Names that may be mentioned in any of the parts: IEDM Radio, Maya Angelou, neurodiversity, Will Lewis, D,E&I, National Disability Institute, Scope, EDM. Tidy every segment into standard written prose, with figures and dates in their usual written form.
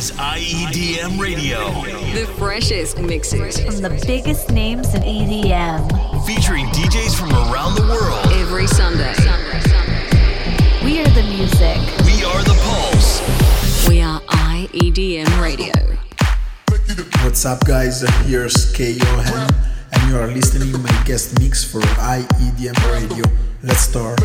is IEDM Radio. The freshest mixes from the biggest names in EDM. Featuring DJs from around the world. Every Sunday. We are the music. We are the pulse. We are IEDM Radio. What's up, guys? Here's K.O.N. and you are listening to my guest mix for IEDM Radio. Let's start.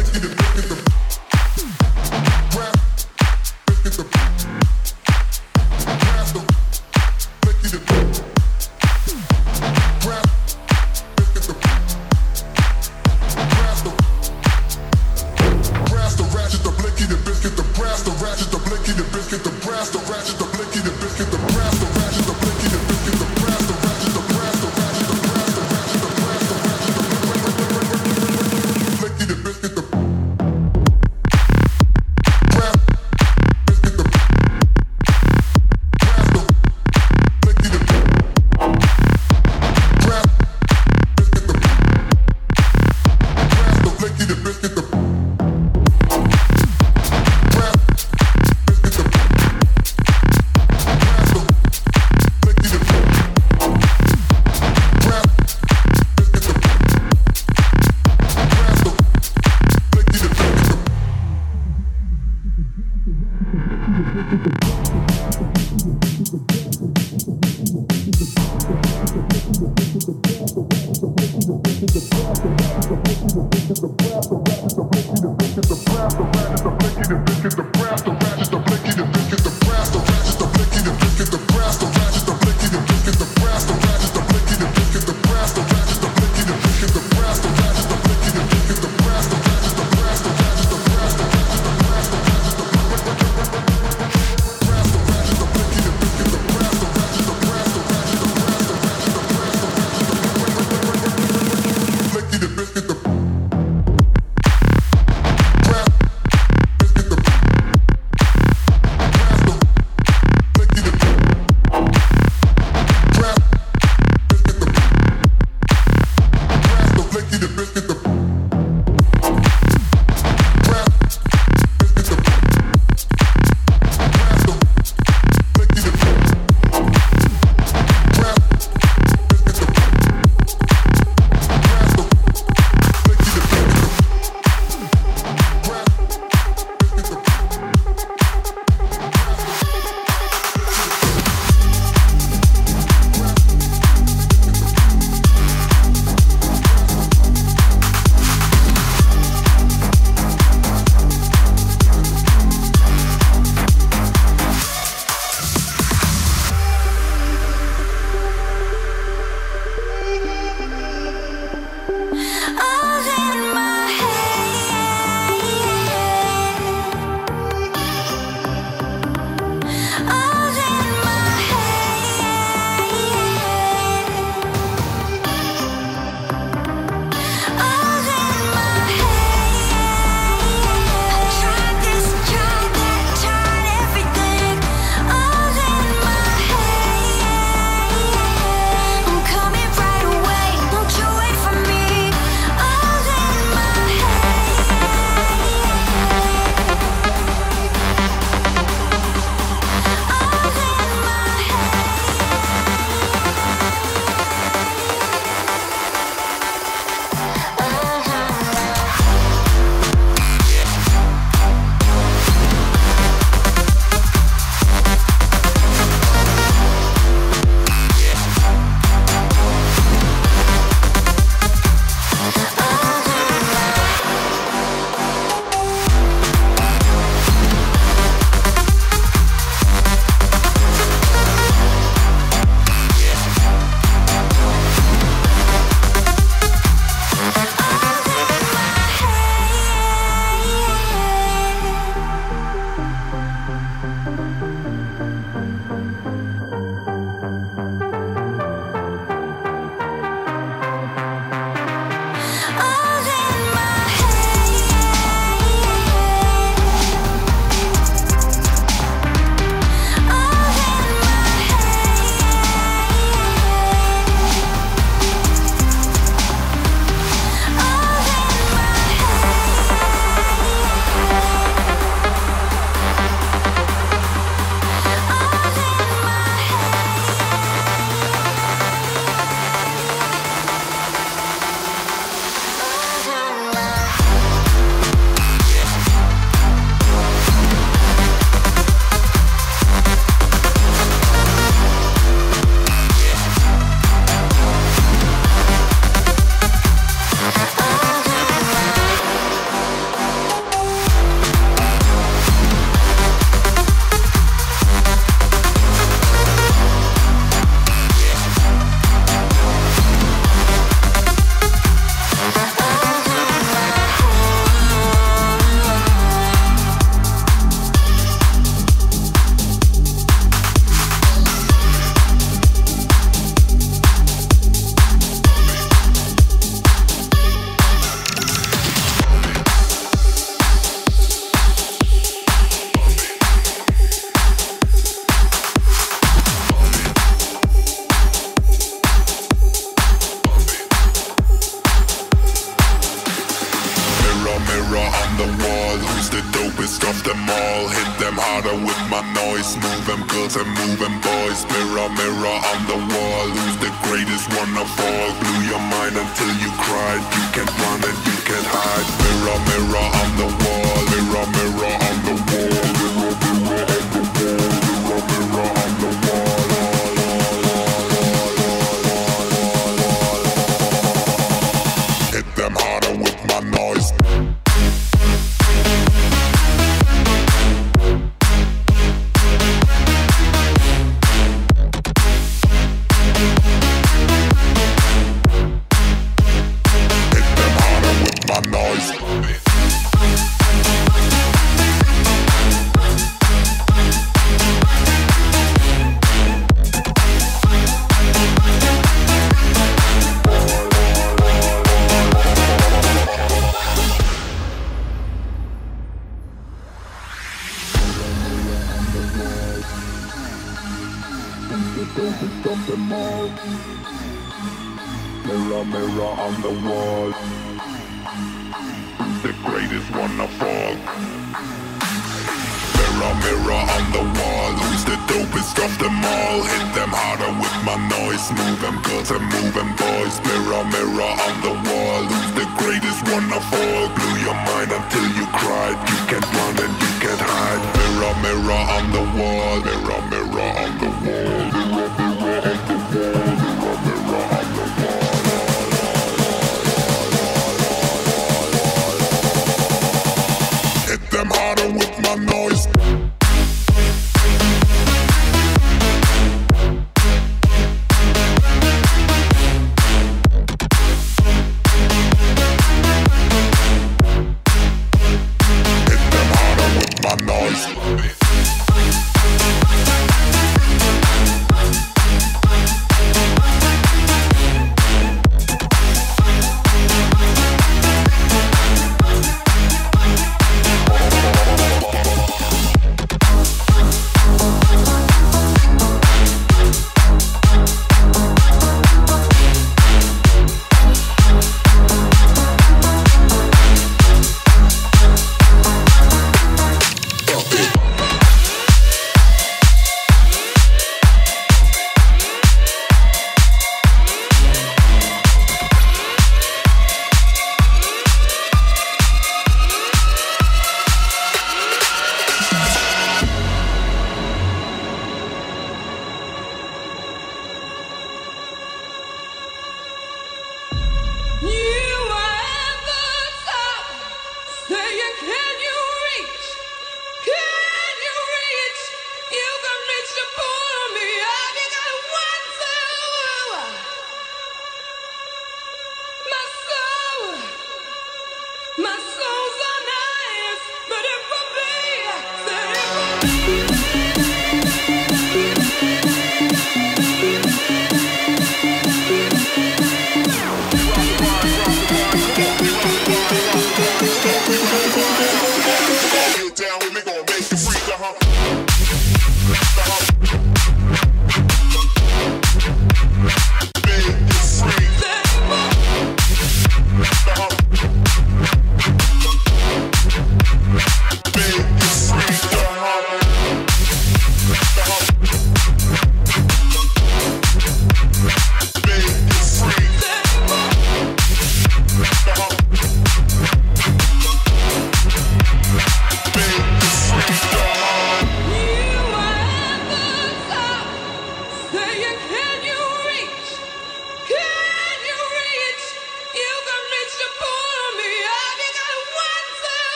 on the wall, who's the dopest of them all? Hit them harder with my noise, move them girls and move them boys. Mirror, mirror on the wall, who's the greatest one of all? Blew your mind until you cried, you can't run and you can't hide. Mirror, mirror on the wall, mirror, mirror on the wall, mirror, mirror on the wall, mirror, mirror on the wall.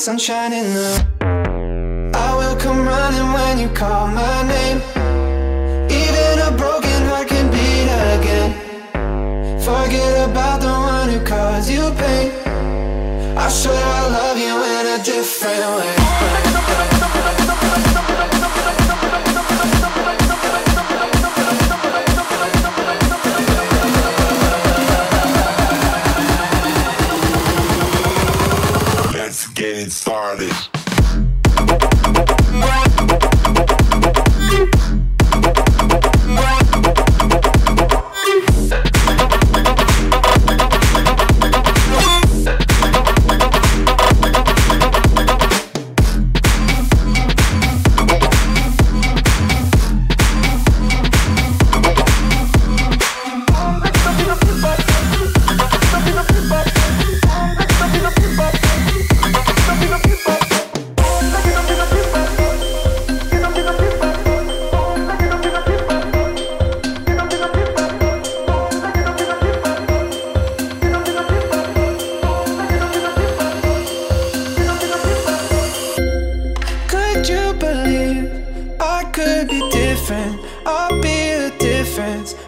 Sunshine in the I will come running when you call my name. Even a broken heart can beat again. Forget about the one who caused you pain. I swear I love you in a different way.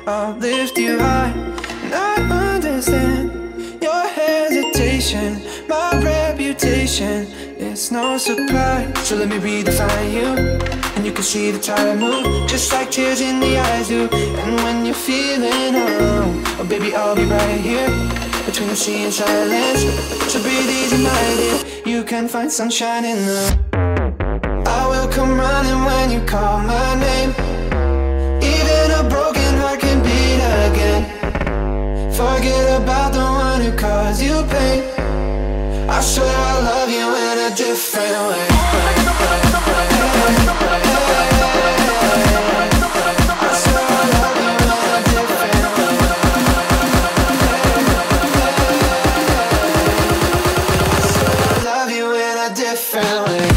I'll lift you high, and I understand your hesitation. reputation, my reputation. It's no surprise. So let me redefine you, and you can see the time move, just like tears in the eyes do. And when you're feeling alone, oh baby, I'll be right here between the sea and silence. So breathe easy, my dear, you can find sunshine in the. I will come running when you call my name. Even a broken heart can beat again. Forget about the one who caused you pain. I swear I love you in a different way. I swear I love you in a different way. I swear I love you in a different way.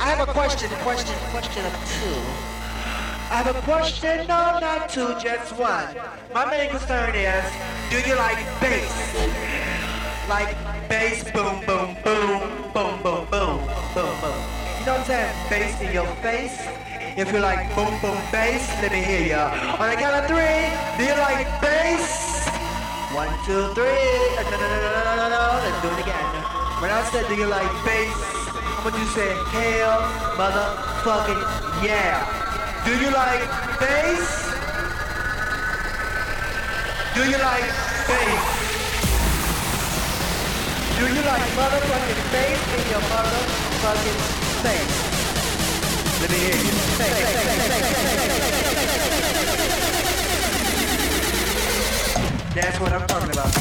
I have a question of two. I have a question, no, not two, just one. My main concern is, do you like bass? Like bass, boom, boom, boom, boom, boom, boom, boom, boom. You know what I'm saying? Bass in your face. If you like boom, boom, bass, let me hear ya. On the count of three, do you like bass? 1, 2, 3. No. Let's do it again. When I said, do you like bass? How about you say, hell, motherfucking, yeah. Do you like bass? Do you like bass? Do you like motherfucking bass in your motherfucking face? Let me hear you. Face. That's what I'm talking about.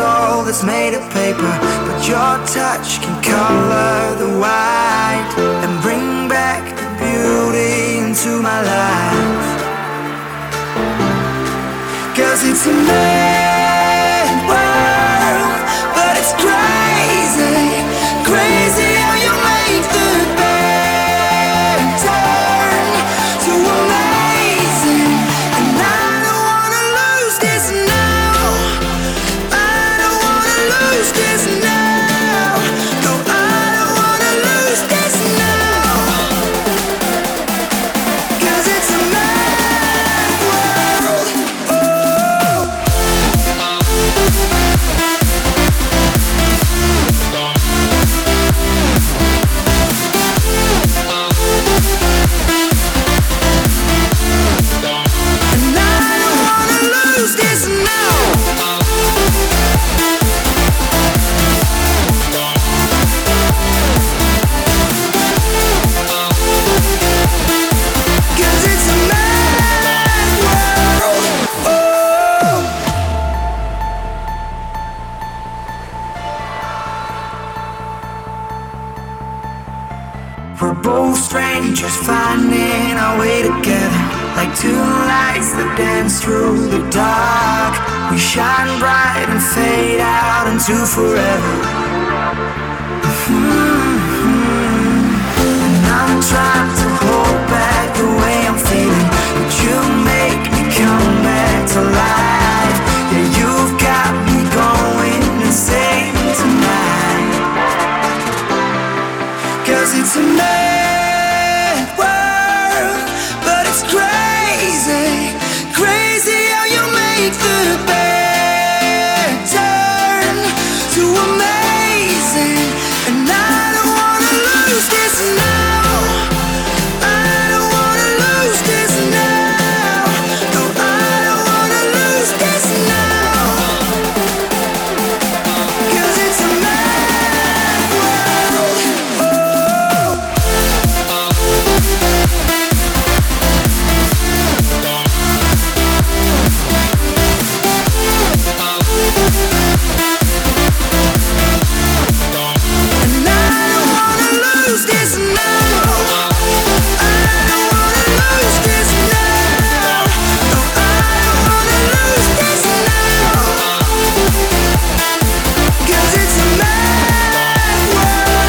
soul that's made of paper, but your touch can color the white and bring back the beauty into my life. 'Cause it's a mad world, but it's crazy, crazy how you make the bad turn to amazing. And I don't wanna lose this now, I don't wanna lose this now, no, I don't wanna lose this now. 'Cause it's a mad world. And I don't wanna lose this now. Cause it's a mad world. Oh. We're both strangers finding our way together, like two lights that dance through the dark. We shine bright and fade out into forever. And I'm trying to hold back the way I'm feeling, but you make me come back to life. Yeah, you've got me going insane tonight. 'Cause it's a mad world, but it's crazy, crazy how you make the bad turn to amazing. And I don't wanna lose this now, I don't wanna lose this now, no, I don't wanna lose this now. 'Cause it's a mad world. Oh. And I don't wanna lose this now, I don't wanna lose this now, no, I don't wanna lose this now. 'Cause it's a mad world.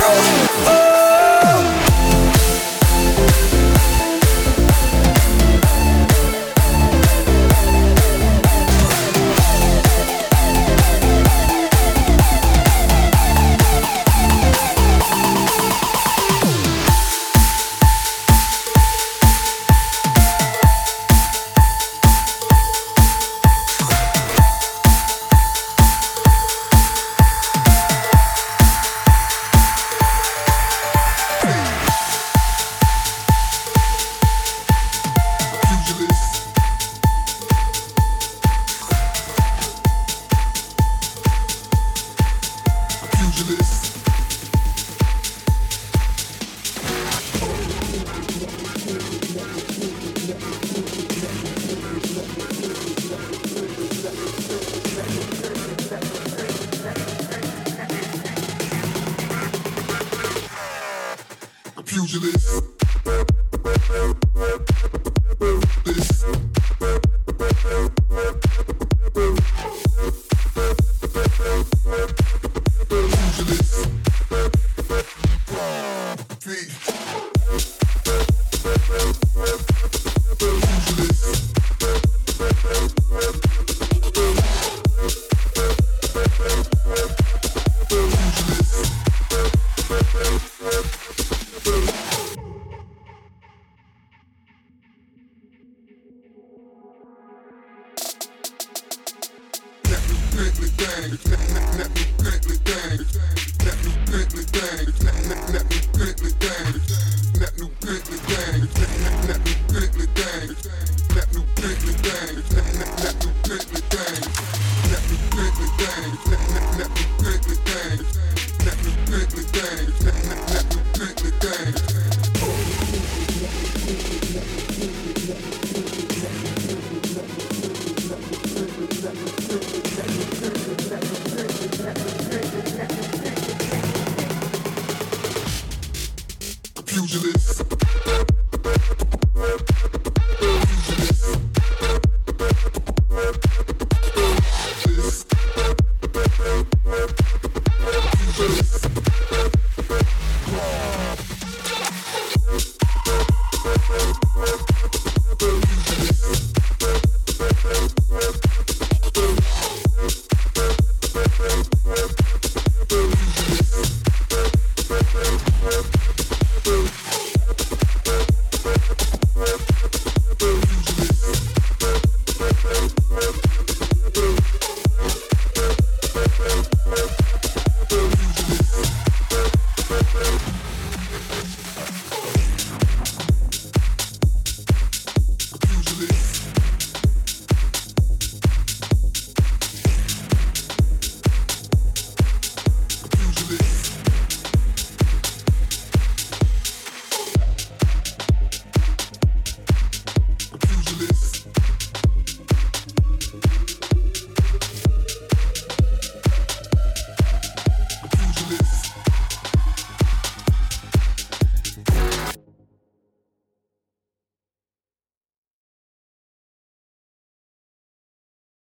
Oh. Let me quickly think.